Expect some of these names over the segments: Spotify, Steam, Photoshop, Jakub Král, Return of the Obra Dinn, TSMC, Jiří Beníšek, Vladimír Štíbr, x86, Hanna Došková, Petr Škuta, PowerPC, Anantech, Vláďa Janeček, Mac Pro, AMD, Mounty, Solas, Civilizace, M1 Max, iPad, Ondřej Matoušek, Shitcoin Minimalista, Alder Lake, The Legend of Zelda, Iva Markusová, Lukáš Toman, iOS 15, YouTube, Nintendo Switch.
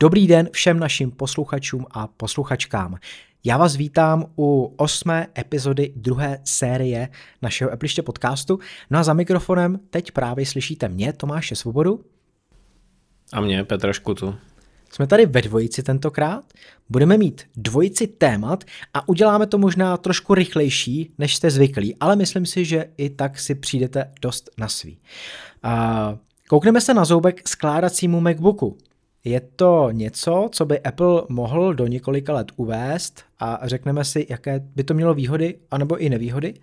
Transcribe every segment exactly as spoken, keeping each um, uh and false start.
Dobrý den všem našim posluchačům a posluchačkám. Já vás vítám u osmé epizody druhé série našeho Appleště podcastu. No a za mikrofonem teď právě slyšíte mě, Tomáše Svobodu. A mě, Petra Škutu. Jsme tady ve dvojici tentokrát, budeme mít dvojici témat a uděláme to možná trošku rychlejší, než jste zvyklí, ale myslím si, že i tak si přijdete dost na svý. Koukneme se na zoubek skládacímu MacBooku. Je to něco, co by Apple mohl do několika let uvést a řekneme si, jaké by to mělo výhody anebo i nevýhody.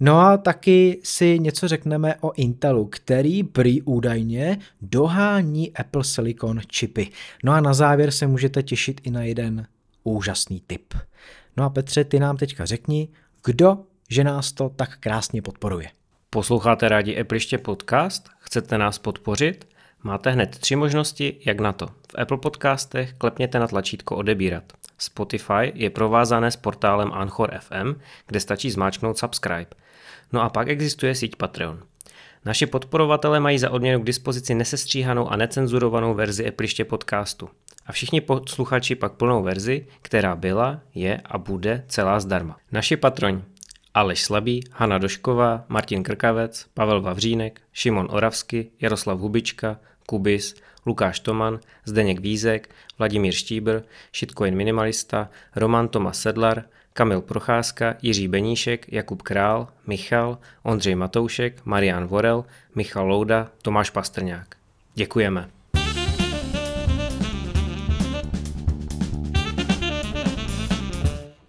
No a taky si něco řekneme o Intelu, který prý údajně dohání Apple Silicon čipy. No a na závěr se můžete těšit i na jeden úžasný tip. No a Petře, ty nám teďka řekni, kdo, že nás to tak krásně podporuje. Posloucháte rádi Appleště podcast? Chcete nás podpořit? Máte hned tři možnosti, jak na to. V Apple podcastech klepněte na tlačítko odebírat. Spotify je provázané s portálem Anchor F M, kde stačí zmáčknout subscribe. No a pak existuje síť Patreon. Naši podporovatelé mají za odměnu k dispozici nesestříhanou a necenzurovanou verzi Appleště podcastu. A všichni posluchači pak plnou verzi, která byla, je a bude celá zdarma. Naši patroni: Aleš Slabý, Hanna Došková, Martin Krkavec, Pavel Vavřínek, Šimon Oravský, Jaroslav Hubička, Kubis, Lukáš Toman, Zdeněk Vízek, Vladimír Štíbr, Shitcoin Minimalista, Roman Tomas Sedlar, Kamil Procházka, Jiří Beníšek, Jakub Král, Michal, Ondřej Matoušek, Marian Vorel, Michal Louda, Tomáš Pastrňák. Děkujeme.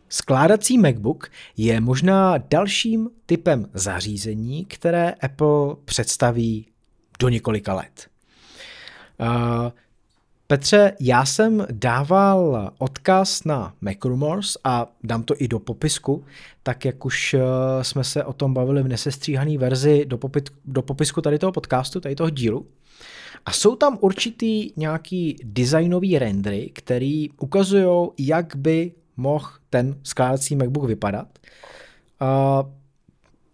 Skládací MacBook je možná dalším typem zařízení, které Apple představí do několika let. Uh, Petře, já jsem dával odkaz na MacRumors a dám to i do popisku, tak jak už uh, jsme se o tom bavili v nesestříhané verzi do, popit, do popisku tady toho podcastu, tady toho dílu. A jsou tam určitý nějaký designový rendery, který ukazují, jak by mohl ten skládací MacBook vypadat. Uh,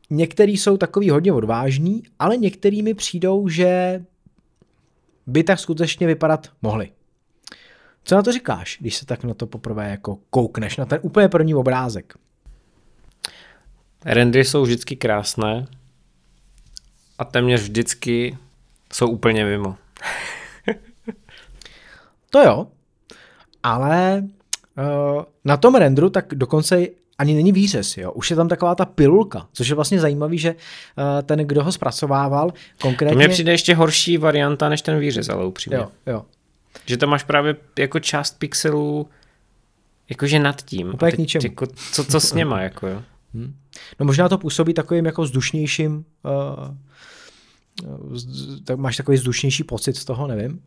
některý jsou takový hodně odvážný, ale některý mi přijdou, že by tak skutečně vypadat mohli. Co na to říkáš, když se tak na to poprvé jako koukneš, na ten úplně první obrázek? Rendery jsou vždycky krásné a téměř vždycky jsou úplně mimo. To jo, ale na tom renderu tak dokonce ani není výřez, jo. Už je tam taková ta pilulka, což je vlastně zajímavý, že ten, kdo ho zpracovával, konkrétně... To mně přijde ještě horší varianta, než ten výřez, ale upřímně. Jo, jo. Že tam máš právě jako část pixelů jakože nad tím. Úplně k ničemu. Jako, co, co s něma, jako jo. No možná to působí takovým jako vzdušnějším, uh, z, tak máš takový vzdušnější pocit z toho, nevím.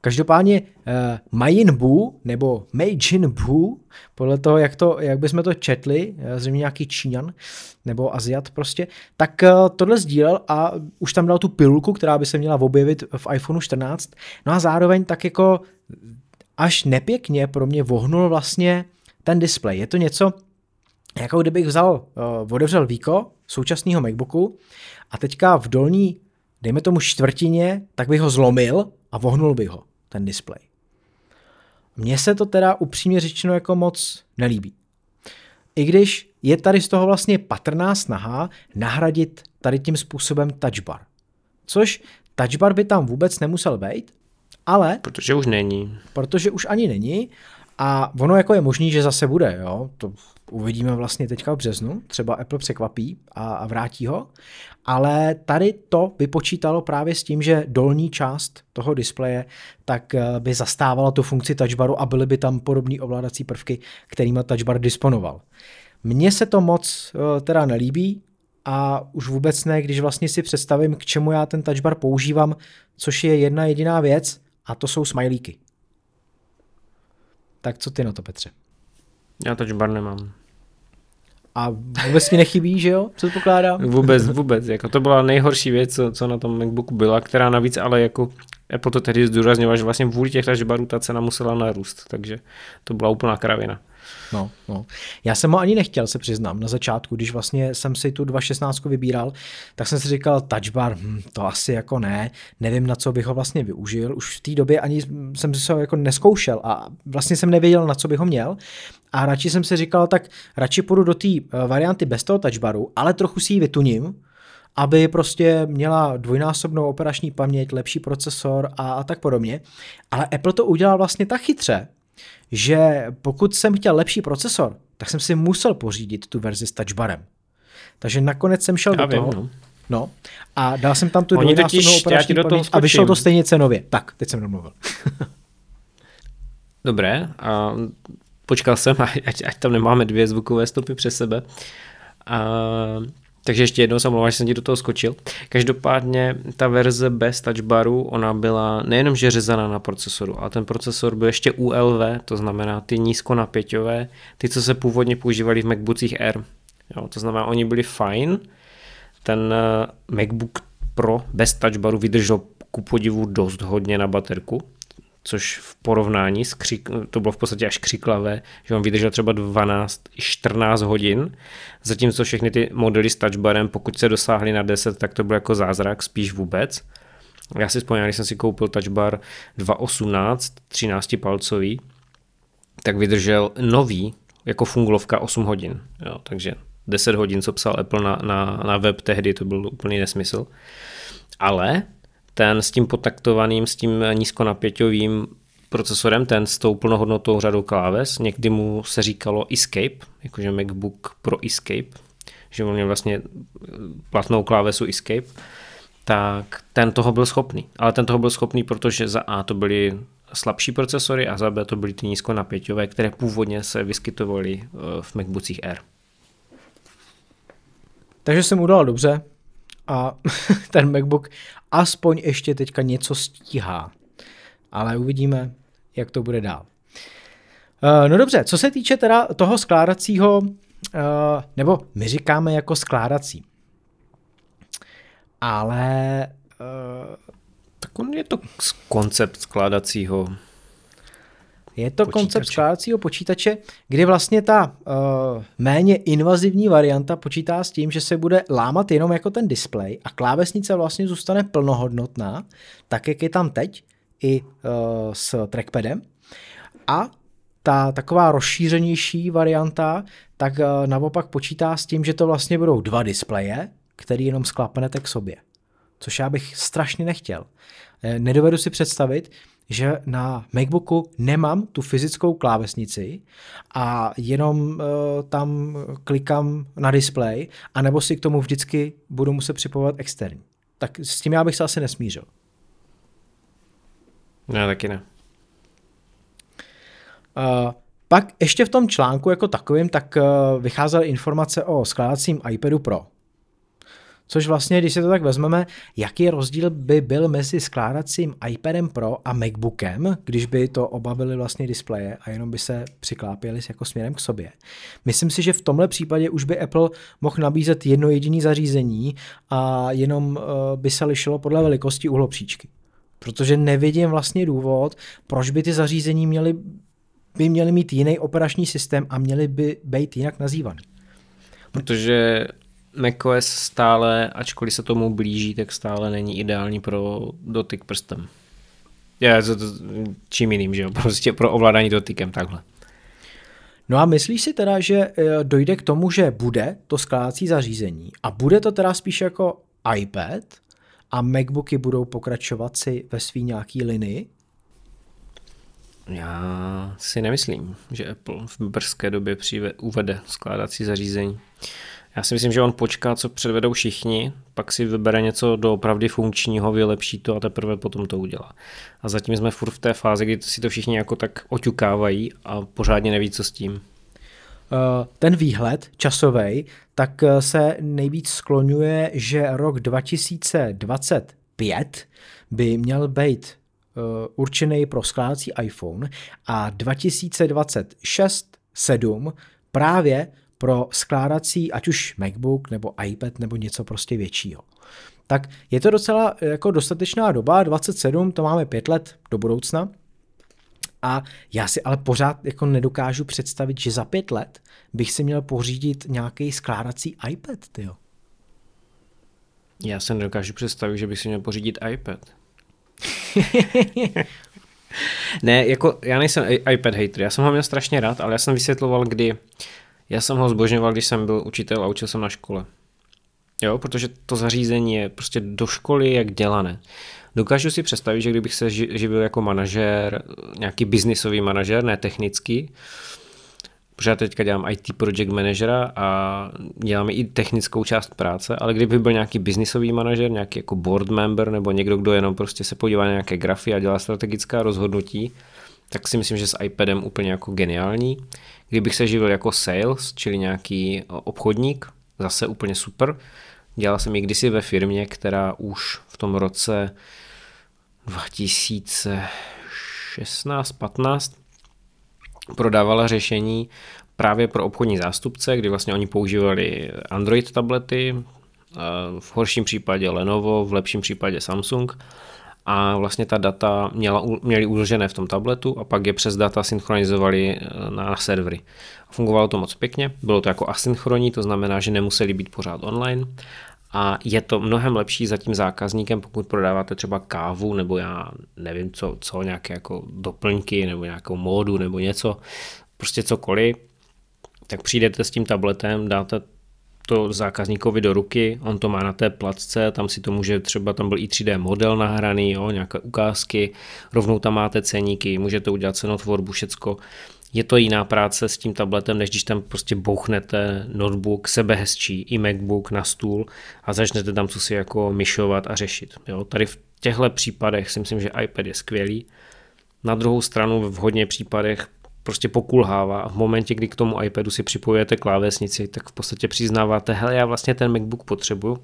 Každopádně uh, Mei Jin Bu, nebo Mei Jin Bu, podle toho, jak, to, jak bychom to četli, zřejmě nějaký Číňan nebo Aziat prostě, tak uh, tohle sdílel a už tam dal tu pilulku, která by se měla objevit v iPhone čtrnáct. No a zároveň tak jako až nepěkně pro mě vohnul vlastně ten displej. Je to něco, jako kdybych vzal, uh, otevřel víko současného MacBooku a teďka v dolní, dejme tomu čtvrtině, tak bych ho zlomil a vohnul by ho, ten displej. Mně se to teda upřímně řečeno jako moc nelíbí. I když je tady z toho vlastně patrná snaha nahradit tady tím způsobem Touch Bar. Což Touch Bar by tam vůbec nemusel být, ale... Protože už není. Protože už ani není a ono jako je možný, že zase bude, jo. To uvidíme vlastně teďka v březnu, třeba Apple překvapí a, a vrátí ho, ale tady to vypočítalo právě s tím, že dolní část toho displeje tak by zastávala tu funkci Touch Baru a byly by tam podobné ovládací prvky, kterýma Touch Bar disponoval. Mně se to moc teda nelíbí a už vůbec ne, když vlastně si představím, k čemu já ten Touch Bar používám, což je jedna jediná věc a to jsou smajlíky. Tak co ty na to, Petře? Já Touch Bar nemám. A vůbec mi nechybí, že jo? Co to pokládám? Vůbec, vůbec. Jako to byla nejhorší věc, co, co na tom MacBooku byla, která navíc, ale jako Apple to tehdy zdůrazňoval, že vlastně vůli těch Touch Barů ta cena musela narůst, takže to byla úplná kravina. No, no. Já jsem ho ani nechtěl, se přiznám, na začátku, když vlastně jsem si tu dvě šestnáct vybíral, tak jsem si říkal Touch Bar, hm, to asi jako ne, nevím, na co bych ho vlastně využil, už v té době ani jsem si ho jako neskoušel a vlastně jsem nevěděl, na co bych ho měl a radši jsem si říkal, tak radši půjdu do té varianty bez toho Touch Baru, ale trochu si ji vytuním, aby prostě měla dvojnásobnou operační paměť, lepší procesor a, a tak podobně, ale Apple to udělal vlastně tak chytře, že pokud jsem chtěl lepší procesor, tak jsem si musel pořídit tu verzi s Touch Barem. Takže nakonec jsem šel já do vím, toho. No. no. A dal jsem tam tu dvojnásobnou operační paměť a vyšlo to stejně cenově. Tak, teď jsem domluvil. Dobré. A počkal jsem, ať, ať tam nemáme dvě zvukové stopy přes sebe. A, takže ještě jednou se omlouvám, že jsem ti do toho skočil. Každopádně ta verze bez Touch Baru, ona byla nejenom že řezaná na procesoru, ale ten procesor byl ještě U L V, to znamená ty nízkonapěťové, ty, co se původně používali v MacBookích Air. Jo, to znamená, oni byli fajn. Ten MacBook Pro bez Touch Baru vydržel ku podivu dost hodně na baterku, což v porovnání s křik, to bylo v podstatě až křiklavé, že on vydržel třeba dvanáct, čtrnáct hodin, zatímco všechny ty modely s Touch Barem, pokud se dosáhly na deset, tak to byl jako zázrak, spíš vůbec. Já si vzpomínám, když jsem si koupil Touch Bar dvě osmnáct, třináctipalcový, tak vydržel nový, jako funglovka osm hodin, jo, takže deset hodin, co psal Apple na, na, na web tehdy, to byl úplný nesmysl, ale ten s tím potaktovaným, s tím nízkonapěťovým procesorem, ten s tou plnohodnotou řadou kláves, někdy mu se říkalo Escape, jakože MacBook Pro Escape, že on měl vlastně platnou klávesu Escape, tak ten toho byl schopný. Ale ten toho byl schopný, protože za A to byly slabší procesory a za B to byly ty nízkonapěťové, které původně se vyskytovaly v MacBookích Air. Takže jsem udal dobře. A ten MacBook aspoň ještě teďka něco stíhá. Ale uvidíme, jak to bude dál. No dobře, co se týče teda toho skládacího, nebo my říkáme jako skládací. Ale tak on je to koncept skládacího Je to počítače. koncept skládacího počítače, kdy vlastně ta uh, méně invazivní varianta počítá s tím, že se bude lámat jenom jako ten displej a klávesnice vlastně zůstane plnohodnotná, tak jak je tam teď i uh, s trackpadem. A ta taková rozšířenější varianta tak uh, naopak počítá s tím, že to vlastně budou dva displeje, který jenom sklápnete k sobě. Což já bych strašně nechtěl. Nedovedu si představit, že na MacBooku nemám tu fyzickou klávesnici a jenom uh, tam klikám na displej, anebo si k tomu vždycky budu muset připojovat externí. Tak s tím já bych se asi nesmířil. Ne, taky ne. Uh, pak ještě v tom článku jako takovým, tak uh, vycházely informace o skládacím iPadu Pro. Což vlastně, když si to tak vezmeme, jaký rozdíl by byl mezi skládacím iPadem Pro a MacBookem, když by to oba byly vlastně displeje a jenom by se přiklápěly jako směrem k sobě. Myslím si, že v tomhle případě už by Apple mohl nabízet jedno jediné zařízení a jenom by se lišilo podle velikosti uhlopříčky. Protože nevidím vlastně důvod, proč by ty zařízení měly, by měly mít jiný operační systém a měly by být jinak nazývaný. Protože macOS stále, ačkoliv se tomu blíží, tak stále není ideální pro dotyk prstem. Já to, to čím jiným, že jo? Prostě pro ovládání dotykem takhle. No a myslíš si teda, že dojde k tomu, že bude to skládací zařízení a bude to teda spíš jako iPad a MacBooky budou pokračovat si ve svý nějaký linii? Já si nemyslím, že Apple v brzké době přive, uvede skládací zařízení. Já si myslím, že on počká, co předvedou všichni, pak si vybere něco doopravdy funkčního, vylepší to a teprve potom to udělá. A zatím jsme furt v té fázi, kdy si to všichni jako tak oťukávají a pořádně neví, co s tím. Ten výhled časovej, tak se nejvíc skloňuje, že rok dva tisíce dvacet pět by měl být určený pro skládací iPhone a dva tisíce dvacet šest sedm právě pro skládací, ať už MacBook nebo iPad nebo něco prostě většího. Tak je to docela jako dostatečná doba, dvacet sedm, to máme pět let do budoucna. A já si ale pořád jako nedokážu představit, že za pět let bych si měl pořídit nějaký skládací iPad, tyjo. Já se nedokážu představit, že bych si měl pořídit iPad. Ne, jako já nejsem iPad hater, já jsem ho měl strašně rád, ale já jsem vysvětloval, kdy já jsem ho zbožňoval, když jsem byl učitel a učil jsem na škole. Jo, protože to zařízení je prostě do školy jak dělané. Dokážu si představit, že kdybych se živil jako manažer, nějaký biznisový manažer, ne technický, protože já teďka dělám í té project manažera a dělám i technickou část práce, ale kdyby byl nějaký biznisový manažer, nějaký jako board member nebo někdo, kdo jenom prostě se podívá na nějaké grafy a dělá strategická rozhodnutí, tak si myslím, že s iPadem úplně jako geniální. Kdybych se živil jako sales, čili nějaký obchodník, zase úplně super. Dělal jsem ji kdysi ve firmě, která už v tom roce dva tisíce šestnáct patnáct prodávala řešení právě pro obchodní zástupce, kdy vlastně oni používali Android tablety, v horším případě Lenovo, v lepším případě Samsung a vlastně ta data měla, měli uložené v tom tabletu a pak je přes data synchronizovali na servery. Fungovalo to moc pěkně, bylo to jako asynchronní, to znamená, že nemuseli být pořád online a je to mnohem lepší za tím zákazníkem, pokud prodáváte třeba kávu nebo já nevím co, co nějaké jako doplňky nebo nějakou módu nebo něco, prostě cokoliv, tak přijdete s tím tabletem, dáte to zákazníkovi do ruky, on to má na té placce, tam si to může třeba, tam byl i tří dé model nahraný, jo, nějaké ukázky, rovnou tam máte ceníky, můžete udělat cenotvorbu, všecko. Je to jiná práce s tím tabletem, než když tam prostě bouchnete notebook, sebehezčí i MacBook na stůl a začnete tam co si jako myšovat a řešit. Jo, tady v těchto případech si myslím, že iPad je skvělý. Na druhou stranu v hodně případech prostě pokulhává a v momentě, kdy k tomu iPadu si připojujete klávesnici, tak v podstatě přiznáváte, hele, já vlastně ten MacBook potřebuju.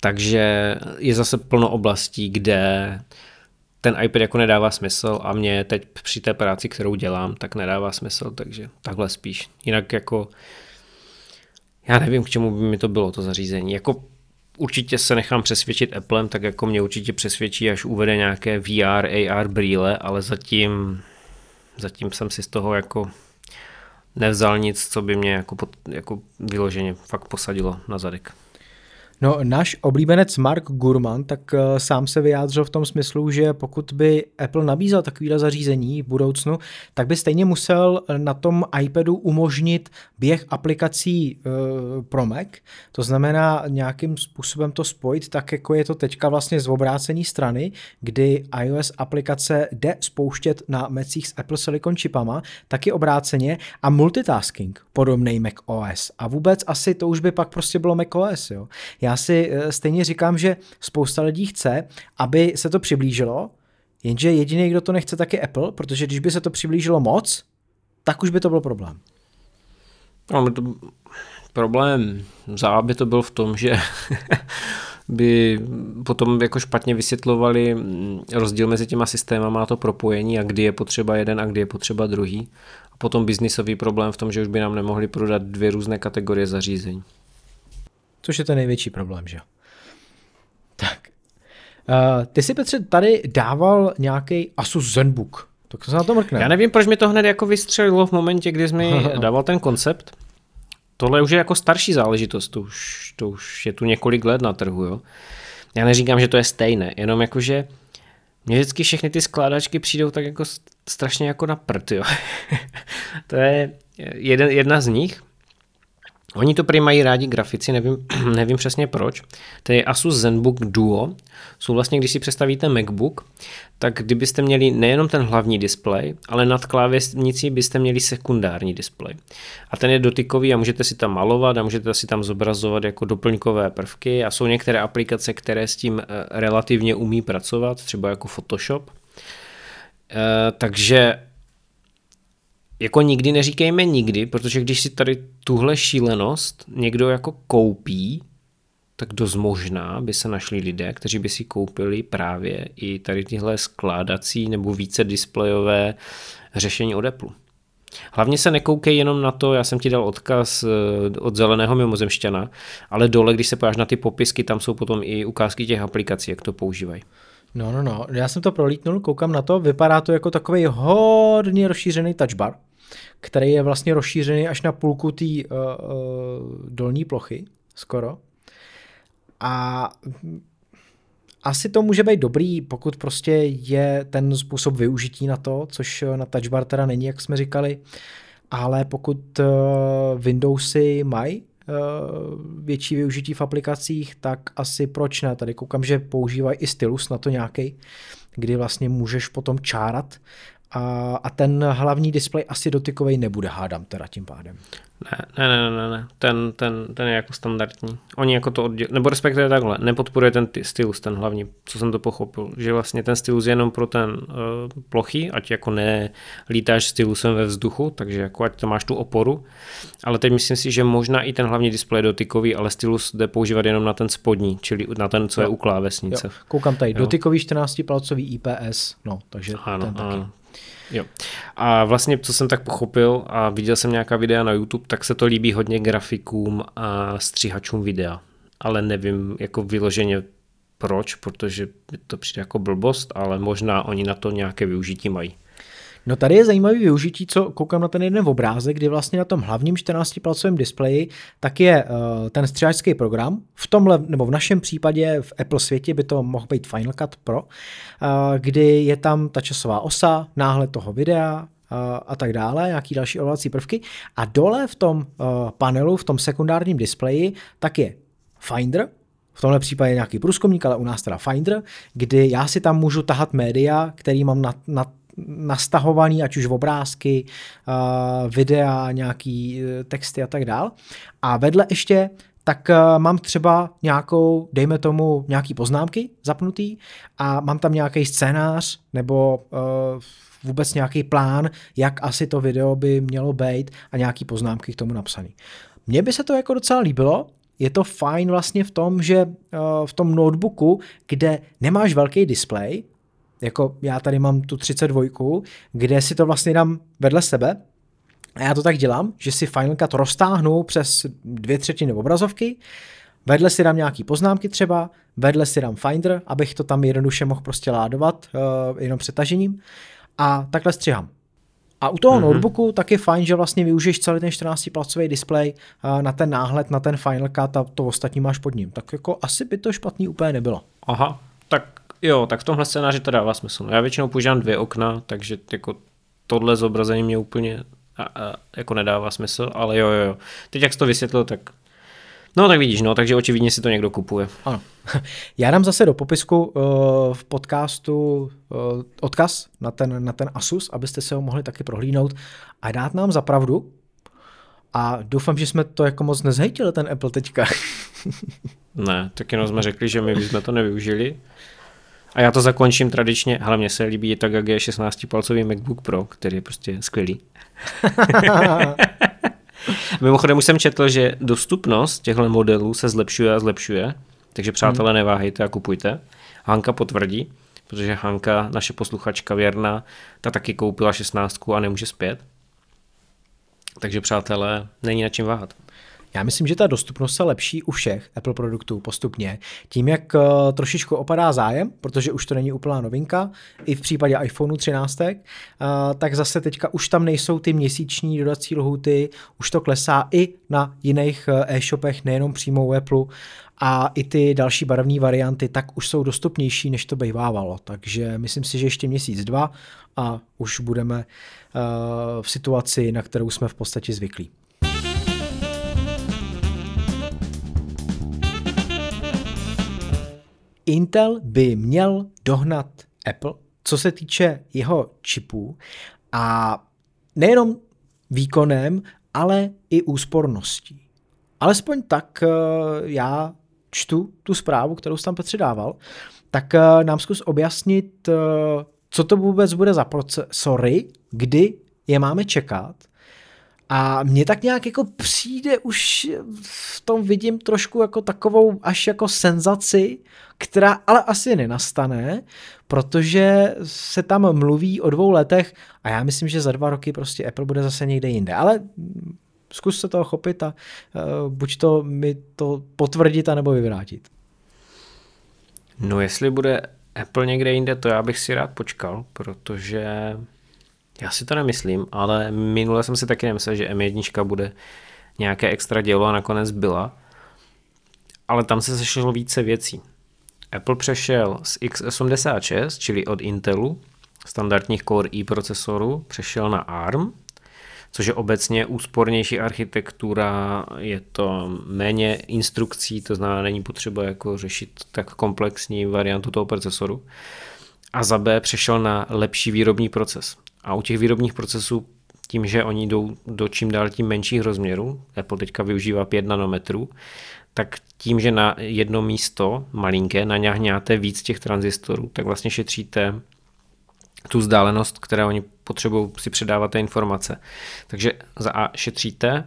Takže je zase plno oblastí, kde ten iPad jako nedává smysl a mě teď při té práci, kterou dělám, tak nedává smysl, takže takhle spíš. Jinak jako já nevím, k čemu by mi to bylo to zařízení. Jako určitě se nechám přesvědčit Applem, tak jako mě určitě přesvědčí, až uvede nějaké V R, A R brýle, ale zatím zatím jsem si z toho jako nevzal nic, co by mě jako, pod, jako vyloženě fakt posadilo na zadek. No, náš oblíbenec Mark Gurman tak uh, sám se vyjádřil v tom smyslu, že pokud by Apple nabízel takovýhle zařízení v budoucnu, tak by stejně musel na tom iPadu umožnit běh aplikací uh, pro Mac, to znamená nějakým způsobem to spojit, tak jako je to teďka vlastně z obrácené strany, kdy iOS aplikace jde spouštět na Macích s Apple Silicon čipama, taky obráceně a multitasking podobnej Mac O S a vůbec asi to už by pak prostě bylo Mac O S, jo. Já Já si stejně říkám, že spousta lidí chce, aby se to přiblížilo, jenže jediný, kdo to nechce, tak je Apple, protože když by se to přiblížilo moc, tak už by to byl problém. No, to problém zá by to byl v tom, že by potom jako špatně vysvětlovali rozdíl mezi těma systémama a to propojení a kdy je potřeba jeden a kdy je potřeba druhý. A potom biznisový problém v tom, že už by nám nemohli prodat dvě různé kategorie zařízení. Což je ten největší problém, že? Tak. Uh, ty si, Petře, tady dával nějaký Asus ZenBook. Tak to se na to mrkne. Já nevím, proč mi to hned jako vystřelilo v momentě, kdy jsi mi dával ten koncept. Tohle už je jako starší záležitost. To už, to už je tu několik let na trhu, jo. Já neříkám, že to je stejné, jenom jakože mně vždycky všechny ty skládačky přijdou tak jako strašně jako na prd, jo. To je jeden, jedna z nich. Oni to prý mají rádi grafici, nevím, nevím přesně proč. Tedy Asus ZenBook Duo jsou vlastně, když si představíte MacBook, tak kdybyste měli nejenom ten hlavní displej, ale nad klávesnicí byste měli sekundární displej. A ten je dotykový a můžete si tam malovat a můžete si tam zobrazovat jako doplňkové prvky a jsou některé aplikace, které s tím relativně umí pracovat, třeba jako Photoshop. E, takže jako nikdy neříkejme nikdy, protože když si tady tuhle šílenost někdo jako koupí, tak dost možná by se našli lidé, kteří by si koupili právě i tady tyhle skládací nebo více displejové řešení od Apple. Hlavně se nekoukej jenom na to, já jsem ti dal odkaz od zeleného mimozemšťana, ale dole, když se podíváš na ty popisky, tam jsou potom i ukázky těch aplikací, jak to používají. No, no, no. Já jsem to prolítnul, koukám na to, vypadá to jako takovej hodně rozšířený touch bar, který je vlastně rozšířený až na půlku té uh, uh, dolní plochy, skoro. A asi to může být dobrý, pokud prostě je ten způsob využití na to, což na touch bar teda není, jak jsme říkali, ale pokud uh, Windowsy mají větší využití v aplikacích, tak asi proč ne. Tady koukám, že používají i stylus na to nějaký, kdy vlastně můžeš potom čárat a, a ten hlavní displej asi dotykovej nebude, hádám teda tím pádem. Ne, ne, ne, ne, ne. Ten, ten, ten je jako standardní. Oni jako to odděl... nebo respektive takhle, nepodporuje ten stylus, ten hlavní, co jsem to pochopil, že vlastně ten stylus je jenom pro ten uh, plochý, ať jako nelítáš stylusem ve vzduchu, takže jako ať to máš tu oporu, ale teď myslím si, že možná i ten hlavní displej je dotykový, ale stylus jde používat jenom na ten spodní, čili na ten, co jo. je u klávesnice. Jo. Koukám tady, jo. dotykový čtrnáctipalcový I P S, no, takže ano, ten taky. Ano. Jo. A vlastně, co jsem tak pochopil a viděl jsem nějaká videa na YouTube, tak se to líbí hodně grafikům a stříhačům videa. Ale nevím jako vyloženě proč, protože to přijde jako blbost, ale možná oni na to nějaké využití mají. No tady je zajímavý využití, co koukám na ten jeden obrázek, kdy vlastně na tom hlavním čtrnáctipalcovém displeji tak je uh, ten stříhačský program. V tomhle, nebo v našem případě v Apple světě by to mohl být Final Cut Pro, uh, kdy je tam ta časová osa, náhled toho videa uh, a tak dále, nějaký další ovládací prvky. A dole v tom uh, panelu, v tom sekundárním displeji, tak je Finder, v tomhle případě nějaký průzkumník, ale u nás teda Finder, kdy já si tam můžu tahat média, který mám na, na nastahovaný, ať už obrázky, videa, nějaký texty a tak dál. A vedle ještě, tak mám třeba nějakou, dejme tomu, nějaký poznámky zapnutý a mám tam nějaký scénář nebo vůbec nějaký plán, jak asi to video by mělo být a nějaký poznámky k tomu napsaný. Mně by se to jako docela líbilo. Je to fajn vlastně v tom, že v tom notebooku, kde nemáš velký displej, jako já tady mám tu třicet dva, kde si to vlastně dám vedle sebe a já to tak dělám, že si Final Cut roztáhnu přes dvě třetiny obrazovky, vedle si dám nějaký poznámky třeba, vedle si dám Finder, abych to tam jednoduše mohl prostě ládovat uh, jenom přetažením a takhle střihám. A u toho mm-hmm. notebooku tak je fajn, že vlastně využiješ celý ten čtrnáctipalcový displej uh, na ten náhled, na ten Final Cut a to ostatní máš pod ním. Tak jako asi by to špatný úplně nebylo. Aha, tak jo, tak v tomhle scénáři to dává smysl. Já většinou používám dvě okna, takže jako tohle zobrazení mě úplně a, a, jako nedává smysl, ale jo, jo, jo. Teď jak jsi to vysvětlil, tak no tak vidíš, no, takže očividně si to někdo kupuje. Ano. Já dám zase do popisku uh, v podcastu uh, odkaz na ten, na ten Asus, abyste se ho mohli taky prohlídnout a dát nám za pravdu. A doufám, že jsme to jako moc nezhejtili, ten Apple teďka. Ne, tak jenom jsme řekli, že my bychom to nevyužili. A já to zakončím tradičně, hele, mně se líbí tak, jak je šestnáctipalcový MacBook Pro, který je prostě skvělý. Mimochodem už jsem četl, že dostupnost těchto modelů se zlepšuje a zlepšuje, takže přátelé neváhejte a kupujte. Hanka potvrdí, protože Hanka, naše posluchačka věrná, ta taky koupila šestnáctku a nemůže zpět. Takže přátelé, není na čím váhat. Já myslím, že ta dostupnost se lepší u všech Apple produktů postupně. Tím, jak uh, trošičku opadá zájem, protože už to není úplná novinka, i v případě iPhone třináct, uh, tak zase teďka už tam nejsou ty měsíční dodací lhůty, už to klesá i na jiných e-shopech, nejenom přímo u Apple, a i ty další barevné varianty, tak už jsou dostupnější, než to bývávalo. Takže myslím si, že ještě měsíc, dva a už budeme uh, v situaci, na kterou jsme v podstatě zvyklí. Intel by měl dohnat Apple, co se týče jeho čipů a nejenom výkonem, ale i úsporností. Alespoň tak já čtu tu zprávu, kterou jsem tam Petře dával, tak nám zkus objasnit, co to vůbec bude za procesory, kdy je máme čekat. A mně tak nějak jako přijde, už v tom vidím trošku jako takovou až jako senzaci, která ale asi nenastane, protože se tam mluví o dvou letech a já myslím, že za dva roky prostě Apple bude zase někde jinde. Ale zkus se toho chopit a uh, buď to mi to potvrdit, anebo vyvrátit. No jestli bude Apple někde jinde, to já bych si rád počkal, protože já si to nemyslím, ale minule jsem si taky nemyslel, že em jedna bude nějaké extra dělo a nakonec byla. Ale tam se sešlo více věcí. Apple přešel z iks osmdesát šest, čili od Intelu, standardních Core i procesorů, přešel na A R M, což je obecně úspornější architektura, je to méně instrukcí, to znamená, není potřeba jako řešit tak komplexní variantu toho procesoru. A za B přešel na lepší výrobní proces. A u těch výrobních procesů, tím, že oni jdou do čím dál tím menších rozměrů, Apple teďka využívá pět nanometrů, tak tím, že na jedno místo malinké naňahňáte víc těch tranzistorů, tak vlastně šetříte tu vzdálenost, které oni potřebují si předávat ty informace. Takže za A šetříte,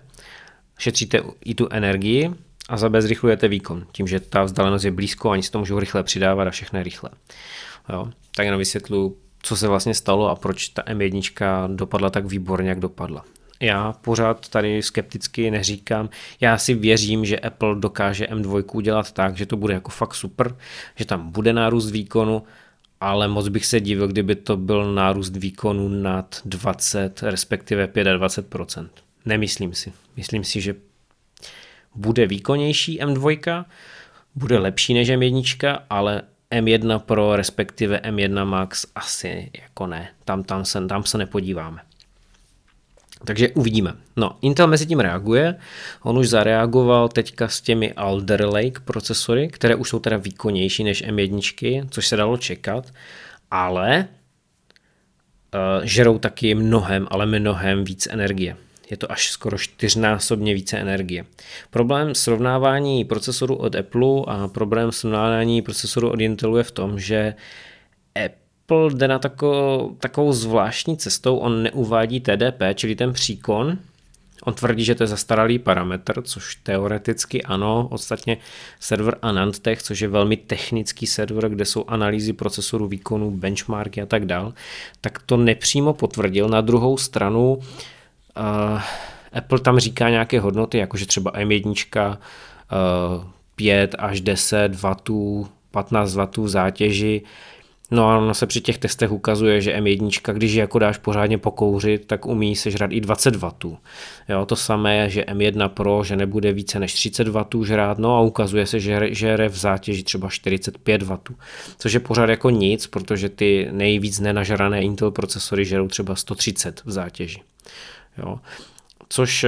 šetříte i tu energii a za B zrychlujete výkon, tím, že ta vzdálenost je blízko a oni si to můžou rychle přidávat a všechno je rychle. Jo, tak jenom vysvětluji, co se vlastně stalo a proč ta em jedna dopadla tak výborně, jak dopadla. Já pořád tady skepticky neříkám, já si věřím, že Apple dokáže em dva udělat tak, že to bude jako fakt super, že tam bude nárůst výkonu, ale moc bych se divil, kdyby to byl nárůst výkonu nad dvacet, respektive dvacet pět procent. Nemyslím si. Myslím si, že bude výkonnější em dva, bude lepší než em jedna, ale em jedna Pro, respektive em jedna Max asi jako ne. Tam, tam, se, tam se nepodíváme. Takže uvidíme. No, Intel mezi tím reaguje. On už zareagoval teďka s těmi Alder Lake procesory, které už jsou teda výkonnější než em jedna, což se dalo čekat, ale uh, žerou taky mnohem, ale mnohem víc energie. Je to až skoro čtyřnásobně více energie. Problém srovnávání procesoru od Apple a problém srovnávání procesoru od Intelu je v tom, že Apple jde na takovou, takovou zvláštní cestou, on neuvádí té dé pé, čili ten příkon. On tvrdí, že to je zastaralý parametr, což teoreticky ano, ostatně server Anantech, což je velmi technický server, kde jsou analýzy procesorů, výkonů, benchmarky a tak dál, tak to nepřímo potvrdil. Na druhou stranu Uh, Apple tam říká nějaké hodnoty, jakože třeba em jedna uh, pět až deset wattů, patnáct wattů zátěži. No a ono se při těch testech ukazuje, že em jedna, když jako dáš pořádně pokouřit, tak umí sežrat i dvacet wattů. Jo, to samé, že em jedna Pro, že nebude více než třicet wattů žrát, no a ukazuje se, že žere v zátěži třeba čtyřicet pět wattů. Což je pořád jako nic, protože ty nejvíc nenažrané Intel procesory žerou třeba sto třicet v zátěži. Jo. Což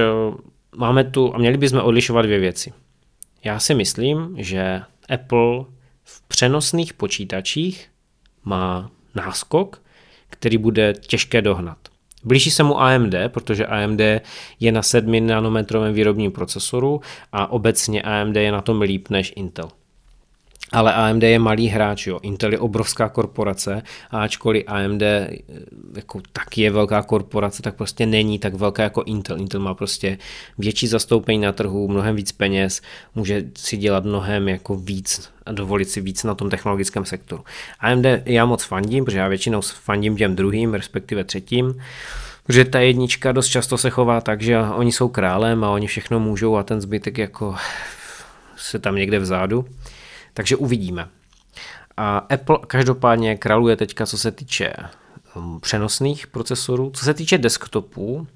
máme tu, a měli bychom odlišovat dvě věci. Já si myslím, že Apple v přenosných počítačích má náskok, který bude těžké dohnat. Blíží se mu á em dé, protože á em dé je na sedm nanometrovém výrobním procesoru a obecně á em dé je na tom líp než Intel. Ale á em dé je malý hráč, jo. Intel je obrovská korporace, ačkoliv á em dé jako taky je velká korporace, tak prostě není tak velká jako Intel. Intel má prostě větší zastoupení na trhu, mnohem víc peněz, může si dělat mnohem jako víc a dovolit si víc na tom technologickém sektoru. á em dé já moc fandím, protože já většinou fandím těm druhým, respektive třetím, protože ta jednička dost často se chová tak, že oni jsou králem a oni všechno můžou a ten zbytek jako se tam někde vzadu. Takže uvidíme. A Apple každopádně králuje teďka, co se týče přenosných procesorů. Co se týče desktopů,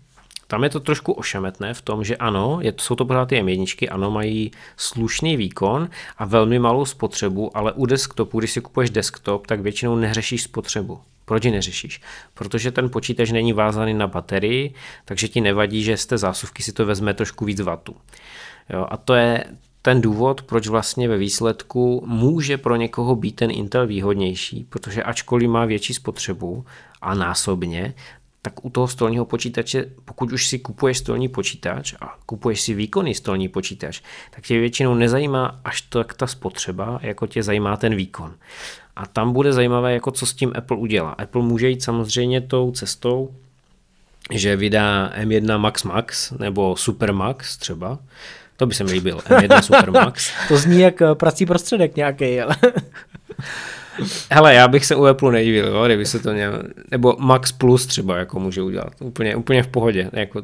tam je to trošku ošemetné v tom, že ano, je, jsou to pořád ty em jedna, ano, mají slušný výkon a velmi malou spotřebu, ale u desktopu, když si kupuješ desktop, tak většinou neřešíš spotřebu. Proč ji neřešíš? Protože ten počítač není vázaný na baterii, takže ti nevadí, že z té zásuvky si to vezme trošku víc vatu. Jo, a to je ten důvod, proč vlastně ve výsledku může pro někoho být ten Intel výhodnější, protože ačkoliv má větší spotřebu a násobně, tak u toho stolního počítače, pokud už si kupuješ stolní počítač a kupuješ si výkonný stolní počítač, tak tě většinou nezajímá až tak ta spotřeba, jako tě zajímá ten výkon. A tam bude zajímavé, jako co s tím Apple udělá. Apple může jít samozřejmě tou cestou, že vydá em jedna Max Max nebo Super Max třeba. To by se mi líbil, em jedna Super Max. To zní jak prací prostředek nějaký, ale... Hele, já bych se u Apple nedivil, jo, kdyby se to měl... Nebo Max Plus třeba jako může udělat, úplně, úplně v pohodě. Jako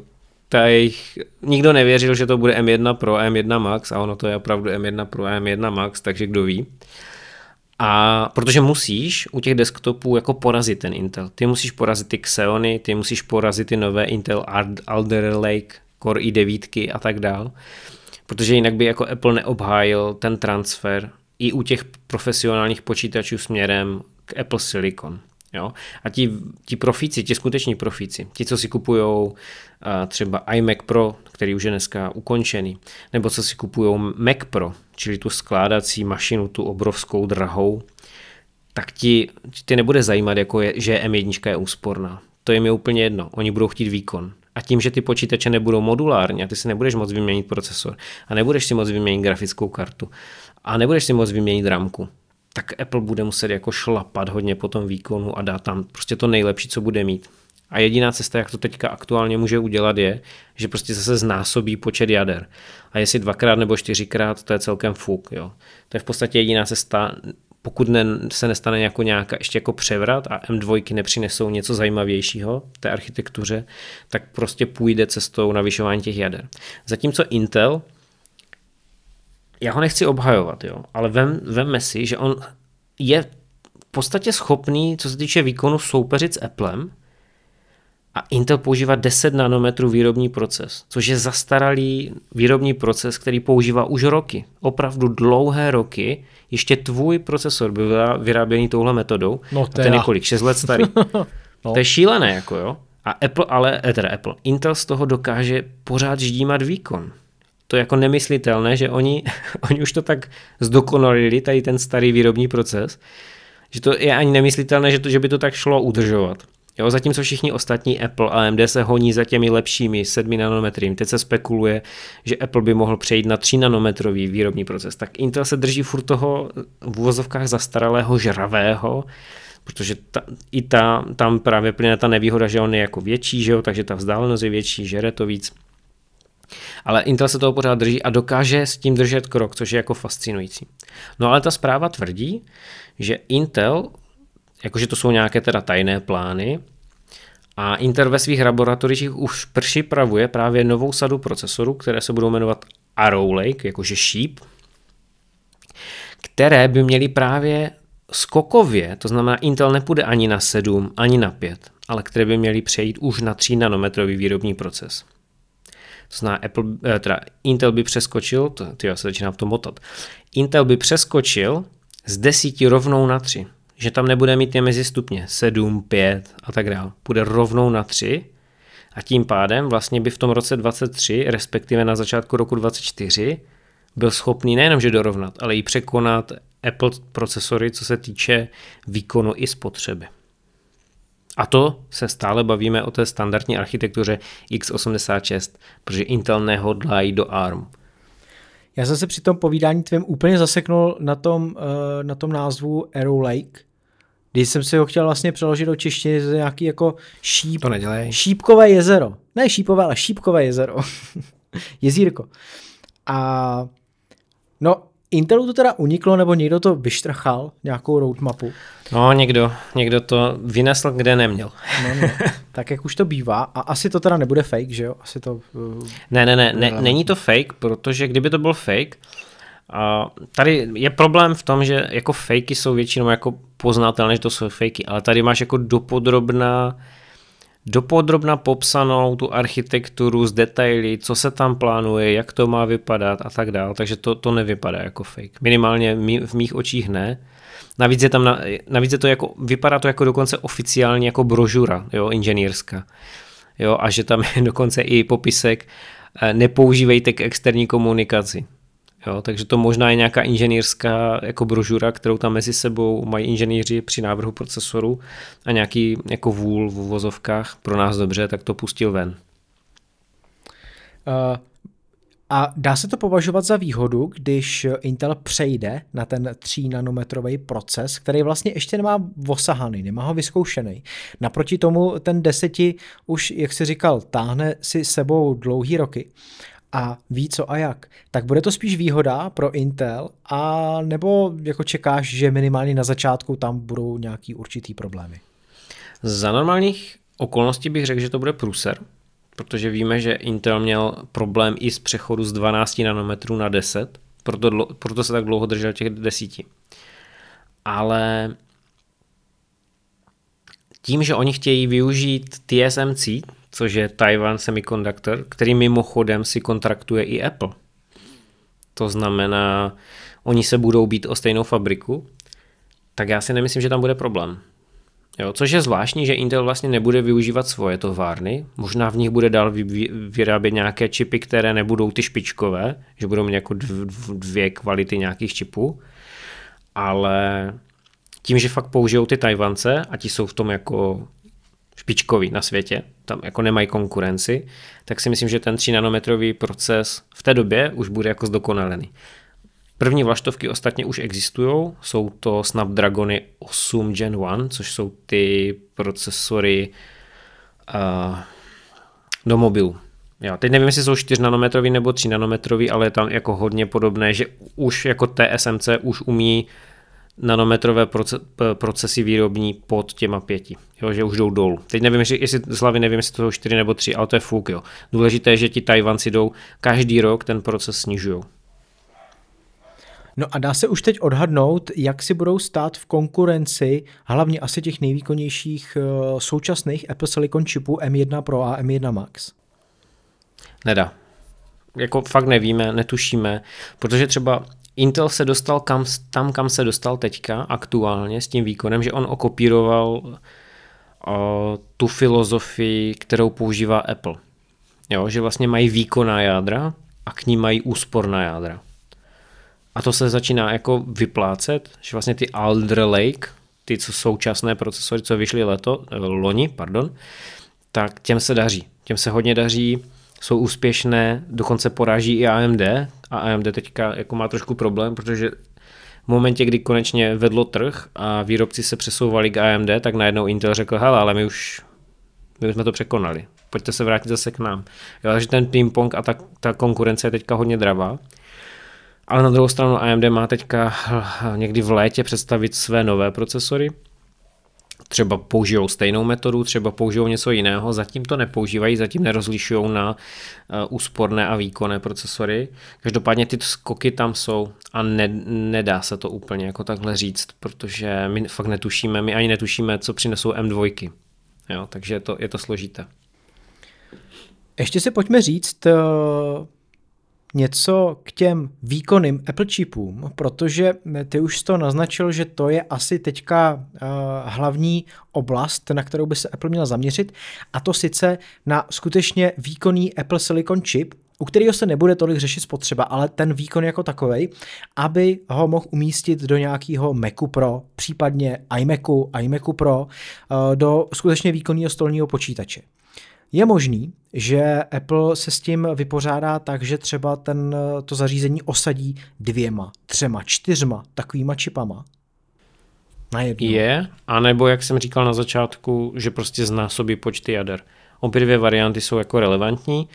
ta jejich... Nikdo nevěřil, že to bude em jedna Pro a em jedna Max a ono to je opravdu em jedna Pro a em jedna Max, takže kdo ví. A protože musíš u těch desktopů jako porazit ten Intel. Ty musíš porazit ty Xeony, ty musíš porazit ty nové Intel Alder Lake, Core i devět a tak dál. Protože jinak by jako Apple neobhájil ten transfer i u těch profesionálních počítačů směrem k Apple Silicon. Jo? A ti, ti profíci, ti skuteční profíci, ti, co si kupujou třeba iMac Pro, který už je dneska ukončený, nebo co si kupujou Mac Pro, čili tu skládací mašinu, tu obrovskou drahou, tak ti, ti nebude zajímat, jako je, že em jedna je úsporná. To jim je úplně jedno, oni budou chtít výkon. A tím, že ty počítače nebudou modulární a ty si nebudeš moc vyměnit procesor a nebudeš si moc vyměnit grafickou kartu a nebudeš si moc vyměnit ramku, tak Apple bude muset jako šlapat hodně po tom výkonu a dát tam prostě to nejlepší, co bude mít. A jediná cesta, jak to teďka aktuálně může udělat, je, že prostě zase znásobí počet jader. A jestli dvakrát nebo čtyřikrát, to je celkem fuk. Jo. To je v podstatě jediná cesta, pokud ne, se nestane jako nějaká ještě jako převrat a em dva nepřinesou něco zajímavějšího té architektuře, tak prostě půjde cestou navyšování těch jader. Zatímco Intel, já ho nechci obhajovat, jo, ale vem, vemme si, že on je v podstatě schopný, co se týče výkonu, soupeřit s Applem, a Intel používá deset nanometrů výrobní proces, což je zastaralý výrobní proces, který používá už roky, opravdu dlouhé roky. Ještě tvůj procesor byl vyráběný touhle metodou, no to je několik, šest let starý. No. To je šílené, jako jo. A Apple, ale, teda Apple, Intel z toho dokáže pořád ždímat výkon. To je jako nemyslitelné, že oni, oni už to tak zdokonalili, tady ten starý výrobní proces, že to je ani nemyslitelné, že, to, že by to tak šlo udržovat. Jo, zatímco všichni ostatní Apple a A M D se honí za těmi lepšími sedmi nanometry. Teď se spekuluje, že Apple by mohl přejít na tří nanometrový výrobní proces. Tak Intel se drží furt toho v uvozovkách zastaralého, žravého, protože ta, i ta, tam právě plyne ta nevýhoda, že on je jako větší, že jo, takže ta vzdálenost je větší, žere to víc. Ale Intel se toho pořád drží a dokáže s tím držet krok, což je jako fascinující. No ale ta zpráva tvrdí, že Intel... Jakože to jsou nějaké teda tajné plány. A Intel ve svých laboratořích už připravuje právě novou sadu procesorů, které se budou jmenovat Arrow Lake, jakože šíp, které by měly právě skokově, to znamená Intel nepůjde ani na sedm, ani na pět, ale které by měly přejít už na tří nanometrový výrobní proces. To znamená Apple, teda Intel by přeskočil, ty já se začínám v tom motat, Intel by přeskočil z desíti rovnou na tři. Že tam nebude mít ty mezistupně sedm, pět a tak dále. Půjde rovnou na tři a tím pádem vlastně by v tom roce dvacet tři, respektive na začátku roku dvacet čtyři, byl schopný nejenomže dorovnat, ale i překonat Apple procesory, co se týče výkonu i spotřeby. A to se stále bavíme o té standardní architektuře iks osmdesát šest, protože Intel nehodlá jít do A R M. Já jsem se při tom povídání tvým úplně zaseknul na tom, na tom názvu Arrow Lake, když jsem si ho chtěl vlastně přeložit do češtiny z nějaký jako šíp, to nedělej. šípkové jezero. Ne šípové, ale šípkové jezero. Jezírko. A no, Intelu to teda uniklo, nebo někdo to vyštrachal, nějakou roadmapu. No, někdo, někdo to vynesl, kde neměl. No, no. Tak jak už to bývá, a asi to teda nebude fake, že jo? Asi to... Uh, ne, ne, ne, ne, není to fake, protože kdyby to byl fake, uh, tady je problém v tom, že jako fakey jsou většinou jako poznatelné, že to jsou fakey, ale tady máš jako dopodrobná dopodrobna popsanou tu architekturu z detaily, co se tam plánuje, jak to má vypadat a tak dál, takže to, to nevypadá jako fake. Minimálně mý, v mých očích ne. Navíc je tam, na, navíc je to jako, vypadá to jako dokonce oficiální jako brožura, jo, inženýrská. Jo, a že tam je dokonce i popisek, nepoužívejte k externí komunikaci. Jo, takže to možná je nějaká inženýrská jako brožura, kterou tam mezi sebou mají inženýři při návrhu procesoru a nějaký jako vůl v uvozovkách pro nás dobře, tak to pustil ven. Uh, a dá se to považovat za výhodu, když Intel přejde na ten tří nanometrový proces, který vlastně ještě nemá osahaný, nemá ho vyzkoušený. Naproti tomu ten deseti už, jak jsi říkal, táhne si sebou dlouhý roky a ví co a jak, tak bude to spíš výhoda pro Intel, a nebo jako čekáš, že minimálně na začátku tam budou nějaký určitý problémy? Za normálních okolností bych řekl, že to bude průser, protože víme, že Intel měl problém i z přechodu z dvanácti nanometrů na deset, proto, proto se tak dlouho držel těch desíti. ale tím, že oni chtějí využít T S M C, což je Taiwan Semiconductor, který mimochodem si kontraktuje i Apple. To znamená, oni se budou bít o stejnou fabriku, tak já si nemyslím, že tam bude problém. Jo, což je zvláštní, že Intel vlastně nebude využívat svoje továrny, možná v nich bude dál vyrábět nějaké čipy, které nebudou ty špičkové, že budou mít jako dvě kvality nějakých čipů, ale tím, že fakt použijou ty Tajvance a ti jsou v tom jako špičkoví na světě, tam jako nemají konkurenci, tak si myslím, že ten tří nanometrový proces v té době už bude jako zdokonalený. První vlaštovky ostatně už existují, jsou to Snapdragony osm Gen jedna, což jsou ty procesory uh, do mobilu. Já teď nevím, jestli jsou čtyři nanometrový nebo tři nanometrový, ale je tam jako hodně podobné, že už jako T S M C už umí nanometrové proces, procesy výrobní pod těma pěti, jo, že už jdou dolů. Teď nevím, jestli z hlavy nevím, jestli to jsou čtyři nebo tři, ale to je fuk, jo. Důležité je, že ti Tajvanci jdou, každý rok ten proces snižují. No a dá se už teď odhadnout, jak si budou stát v konkurenci hlavně asi těch nejvýkonnějších současných Apple Silicon čipů M jedna Pro a M jedna Max? Nedá. Jako fakt nevíme, netušíme, protože třeba Intel se dostal kam, tam, kam se dostal teďka aktuálně s tím výkonem, že on okopíroval uh, tu filozofii, kterou používá Apple. Jo, že vlastně mají výkonná jádra a k ní mají úsporná jádra. A to se začíná jako vyplácet, že vlastně ty Alder Lake, ty co současné procesory, co vyšly leto, loni, pardon, tak těm se daří. Těm se hodně daří, jsou úspěšné, dokonce poráží i A M D. A A M D teďka jako má trošku problém, protože v momentě, kdy konečně vedlo trh a výrobci se přesouvali k A M D, tak najednou Intel řekl, hele, ale my už, my jsme to překonali. Pojďte se vrátit zase k nám. Jo, takže ten ping-pong a ta, ta konkurence je teďka hodně dravá. Ale na druhou stranu A M D má teďka někdy v létě představit své nové procesory. Třeba použijou stejnou metodu, třeba použijou něco jiného, zatím to nepoužívají, zatím nerozlišují na úsporné a výkonné procesory. Každopádně ty skoky tam jsou a ne, nedá se to úplně jako takhle říct, protože my fakt netušíme, my ani netušíme, co přinesou M dva. Jo, takže je to, je to složité. Ještě si pojďme říct něco k těm výkonným Apple čipům, protože ty už to naznačil, že to je asi teďka uh, hlavní oblast, na kterou by se Apple měla zaměřit, a to sice na skutečně výkonný Apple Silicon chip, u kterého se nebude tolik řešit spotřeba, ale ten výkon jako takovej, aby ho mohl umístit do nějakého Macu Pro, případně iMacu, iMacu Pro, uh, do skutečně výkonného stolního počítače. Je možný, že Apple se s tím vypořádá tak, že třeba ten, to zařízení osadí dvěma, třema, čtyřma takovýma čipama na jednu. Je, anebo jak jsem říkal na začátku, že prostě znásobí počty jader. Obě dvě varianty jsou jako relevantní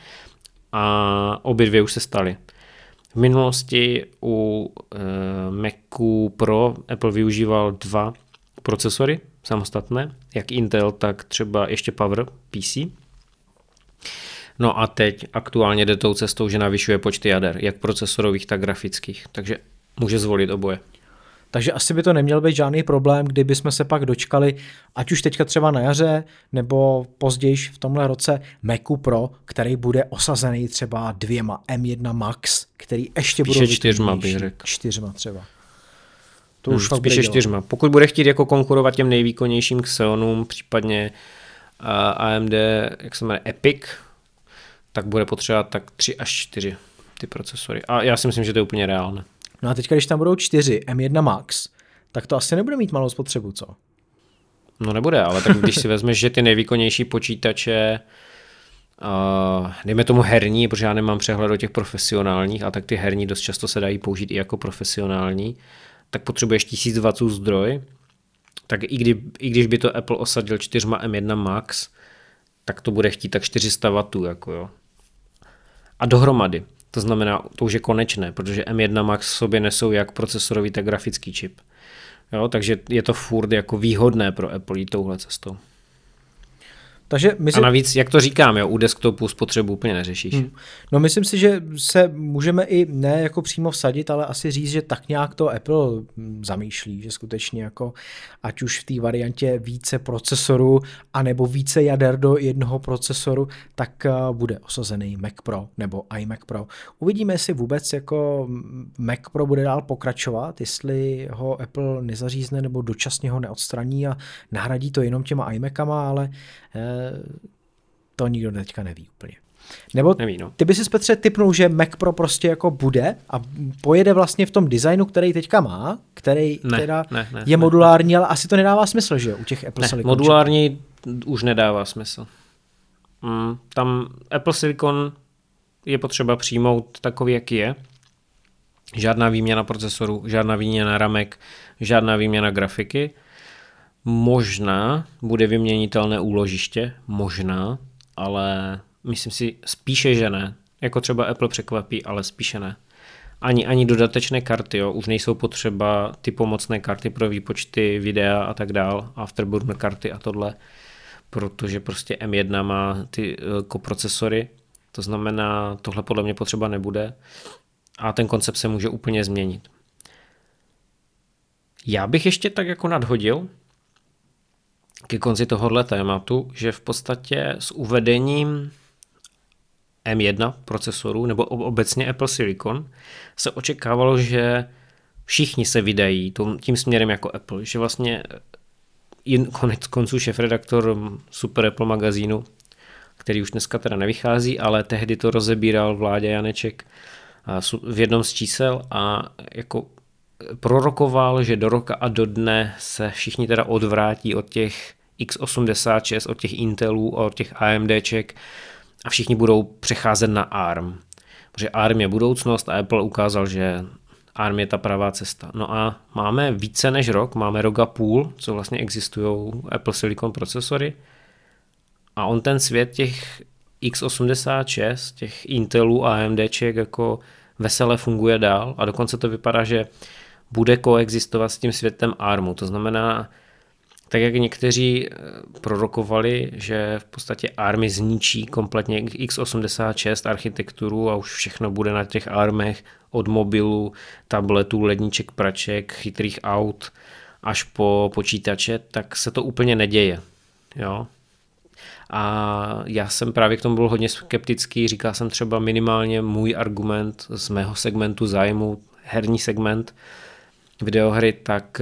a obě dvě už se staly. V minulosti u e, Macu Pro Apple využíval dva procesory samostatné, jak Intel, tak třeba ještě PowerPC. No a teď aktuálně jde tou cestou, že navyšuje počty jader, jak procesorových, tak grafických. Takže může zvolit oboje. Takže asi by to neměl být žádný problém, kdyby jsme se pak dočkali, ať už teďka třeba na jaře, nebo později v tomhle roce Macu Pro, který bude osazený třeba dvěma M jedna Max, který ještě budou vytvořit. Čtyřma bych řekl. Čtyřma třeba. To hmm, už fakt bude čtyřma. Pokud bude chtít jako konkurovat těm nejvýkonnějším Xeonům, případně uh, A M D, jak se jmenuje, Epic, tak bude potřebovat tak tři až čtyři ty procesory. A já si myslím, že to je úplně reálné. No a teďka, když tam budou čtyři M jedna Max, tak to asi nebude mít malou spotřebu, co? No nebude, ale tak když si vezmeš, že ty nejvýkonnější počítače, uh, dejme tomu herní, protože já nemám přehled o těch profesionálních, a tak ty herní dost často se dají použít i jako profesionální, tak potřebuješ tisíc wattů zdroj, tak i, kdy, i když by to Apple osadil čtyřma M jedna Max, tak to bude chtít tak čtyři sta wattů, jako jo. A dohromady, to znamená, to už je konečné, protože M jedna Max v sobě nesou jak procesorový, tak grafický čip. Jo, takže je to furt jako výhodné pro Apple jít touhle cestou. Takže my si... A navíc, jak to říkám, jo, u desktopu spotřebu úplně neřešíš. Hmm. No myslím si, že se můžeme i ne jako přímo vsadit, ale asi říct, že tak nějak to Apple zamýšlí, že skutečně jako ať už v té variantě více procesorů anebo více jader do jednoho procesoru, tak bude osazený Mac Pro nebo iMac Pro. Uvidíme, jestli vůbec jako Mac Pro bude dál pokračovat, jestli ho Apple nezařízne nebo dočasně ho neodstraní a nahradí to jenom těma iMacama, ale to nikdo teďka neví úplně. Nebo neví, no. Ty by si, Petře, tipnul, že Mac Pro prostě jako bude a pojede vlastně v tom designu, který teďka má, který ne, teda ne, ne, je ne, modulární, ne. Ale asi to nedává smysl, že u těch Apple ne, Silicon. Modulární už nedává smysl. Mm, tam Apple Silicon je potřeba přijmout takový, jaký je. Žádná výměna procesoru, žádná výměna ramek, žádná výměna grafiky. Možná bude vyměnitelné úložiště, možná, ale myslím si spíše, že ne. Jako třeba Apple překvapí, ale spíše ne. Ani, ani dodatečné karty, jo. Už nejsou potřeba ty pomocné karty pro výpočty videa a tak dál, afterburner karty a tohle, protože prostě M jedna má ty koprocesory, to znamená, tohle podle mě potřeba nebude a ten koncept se může úplně změnit. Já bych ještě tak jako nadhodil ke konci tohohle tématu, že v podstatě s uvedením M jedna procesorů nebo obecně Apple Silicon se očekávalo, že všichni se vydají tím směrem jako Apple, že vlastně konec konců šéfredaktor Super Apple magazínu, který už dneska teda nevychází, ale tehdy to rozebíral Vláďa Janeček v jednom z čísel a jako prorokoval, že do roka a do dne se všichni teda odvrátí od těch iks osmdesát šest, od těch Intelů, od těch AMDček a všichni budou přecházet na ARM. Protože ARM je budoucnost a Apple ukázal, že ARM je ta pravá cesta. No a máme více než rok, máme rok a půl, co vlastně existují Apple Silicon procesory a on ten svět těch iks osmdesát šest, těch Intelů, AMDček jako vesele funguje dál a dokonce to vypadá, že bude koexistovat s tím světem ARMu. To znamená, tak jak někteří prorokovali, že v podstatě ARMy zničí kompletně iks osmdesát šest architekturu a už všechno bude na těch ARMech od mobilů, tabletů, ledniček, praček, chytrých aut až po počítače, tak se to úplně neděje. Jo? A já jsem právě k tomu byl hodně skeptický, říkal jsem třeba minimálně můj argument z mého segmentu zájmu, herní segment videohry, tak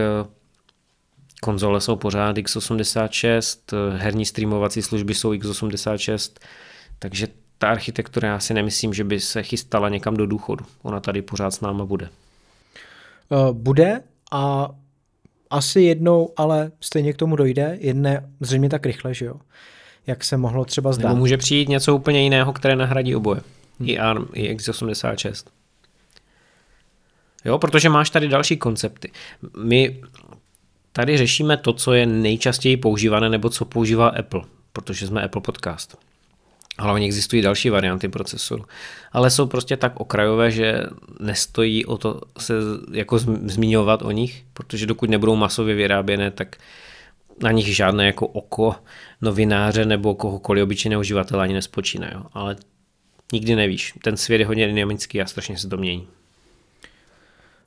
konzole jsou pořád iks osmdesát šest, herní streamovací služby jsou iks osmdesát šest, takže ta architektura já si nemyslím, že by se chystala někam do důchodu. Ona tady pořád s náma bude. Bude a asi jednou, ale stejně k tomu dojde, jedné zřejmě tak rychle, že jo? Jak se mohlo třeba zdát. Nebo může přijít něco úplně jiného, které nahradí oboje. Hmm. I ARM, i iks osmdesát šest. Jo, protože máš tady další koncepty. My tady řešíme to, co je nejčastěji používané, nebo co používá Apple, protože jsme Apple podcast. Hlavně existují další varianty procesoru, ale jsou prostě tak okrajové, že nestojí o to se jako zmiňovat o nich, protože dokud nebudou masově vyráběné, tak na nich žádné jako oko novináře nebo kohokoliv obyčejného uživatele ani nespočíná, jo? Ale nikdy nevíš. Ten svět je hodně dynamický a strašně se to mění.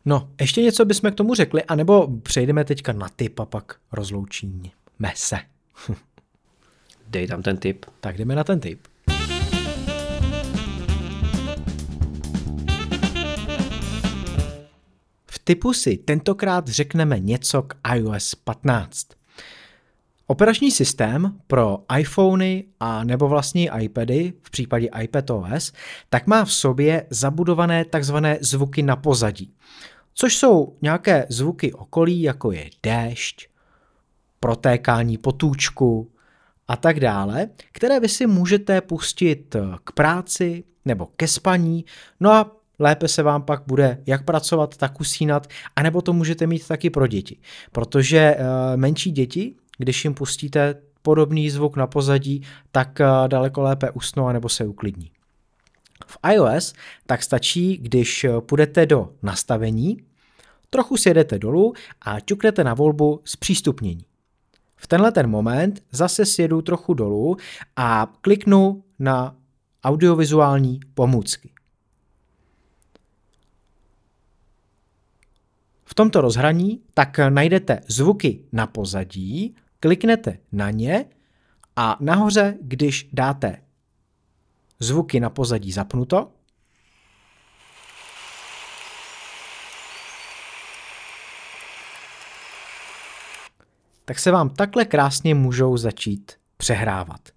No, ještě něco bychom k tomu řekli, anebo přejdeme teďka na tip a pak rozloučíme se. Dej tam ten tip. Tak jdeme na ten tip. V tipu si tentokrát řekneme něco k iOS patnáct. Operační systém pro iPhony a nebo vlastní iPady, v případě iPadOS, tak má v sobě zabudované takzvané zvuky na pozadí, což jsou nějaké zvuky okolí, jako je déšť, protékání po tůčku a tak dále, které vy si můžete pustit k práci nebo ke spaní, no a lépe se vám pak bude jak pracovat, tak usínat, anebo to můžete mít taky pro děti, protože menší děti, když jim pustíte podobný zvuk na pozadí, tak daleko lépe usnou anebo se uklidní. V iOS tak stačí, když půjdete do nastavení, trochu sjedete dolů a ťuknete na volbu zpřístupnění. v tenhle ten moment zase sjedu trochu dolů a kliknu na audiovizuální pomůcky. V tomto rozhraní tak najdete zvuky na pozadí, kliknete na ně a nahoře, když dáte zvuky na pozadí zapnuto, tak se vám takhle krásně můžou začít přehrávat.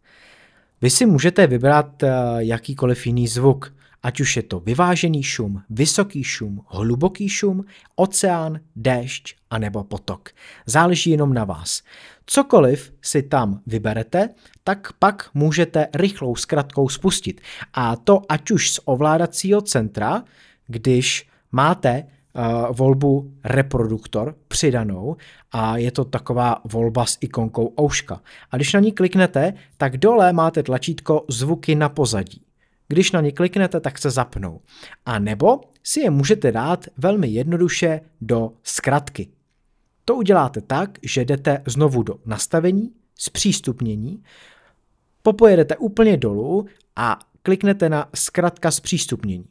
Vy si můžete vybrat jakýkoliv jiný zvuk, ať už je to vyvážený šum, vysoký šum, hluboký šum, oceán, déšť anebo potok. Záleží jenom na vás. Cokoliv si tam vyberete, tak pak můžete rychlou zkratkou spustit. A to ať už z ovládacího centra, když máte Uh, volbu reproduktor přidanou a je to taková volba s ikonkou ouška. A když na ní kliknete, tak dole máte tlačítko zvuky na pozadí. Když na ně kliknete, tak se zapnou. A nebo si je můžete dát velmi jednoduše do zkratky. To uděláte tak, že jdete znovu do nastavení, zpřístupnění, popojedete úplně dolů a kliknete na zkratka zpřístupnění.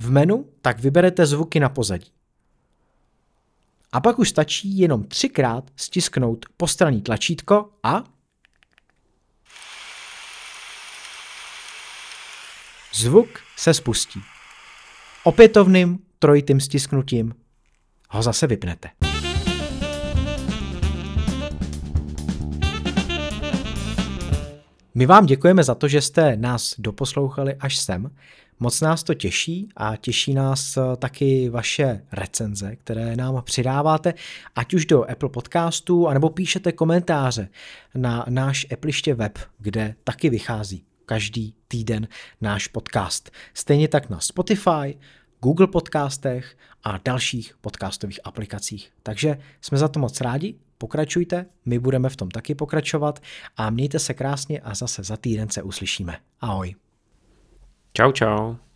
V menu tak vyberete zvuky na pozadí. A pak už stačí jenom třikrát stisknout postranní tlačítko a zvuk se spustí. Opětovným trojitým stisknutím ho zase vypnete. My vám děkujeme za to, že jste nás doposlouchali až sem. Moc nás to těší a těší nás taky vaše recenze, které nám přidáváte, ať už do Apple Podcastů, anebo píšete komentáře na náš Appleště web, kde taky vychází každý týden náš podcast. Stejně tak na Spotify, Google Podcastech a dalších podcastových aplikacích. Takže jsme za to moc rádi. Pokračujte, my budeme v tom taky pokračovat a mějte se krásně a zase za týden se uslyšíme. Ahoj. Čau, čau.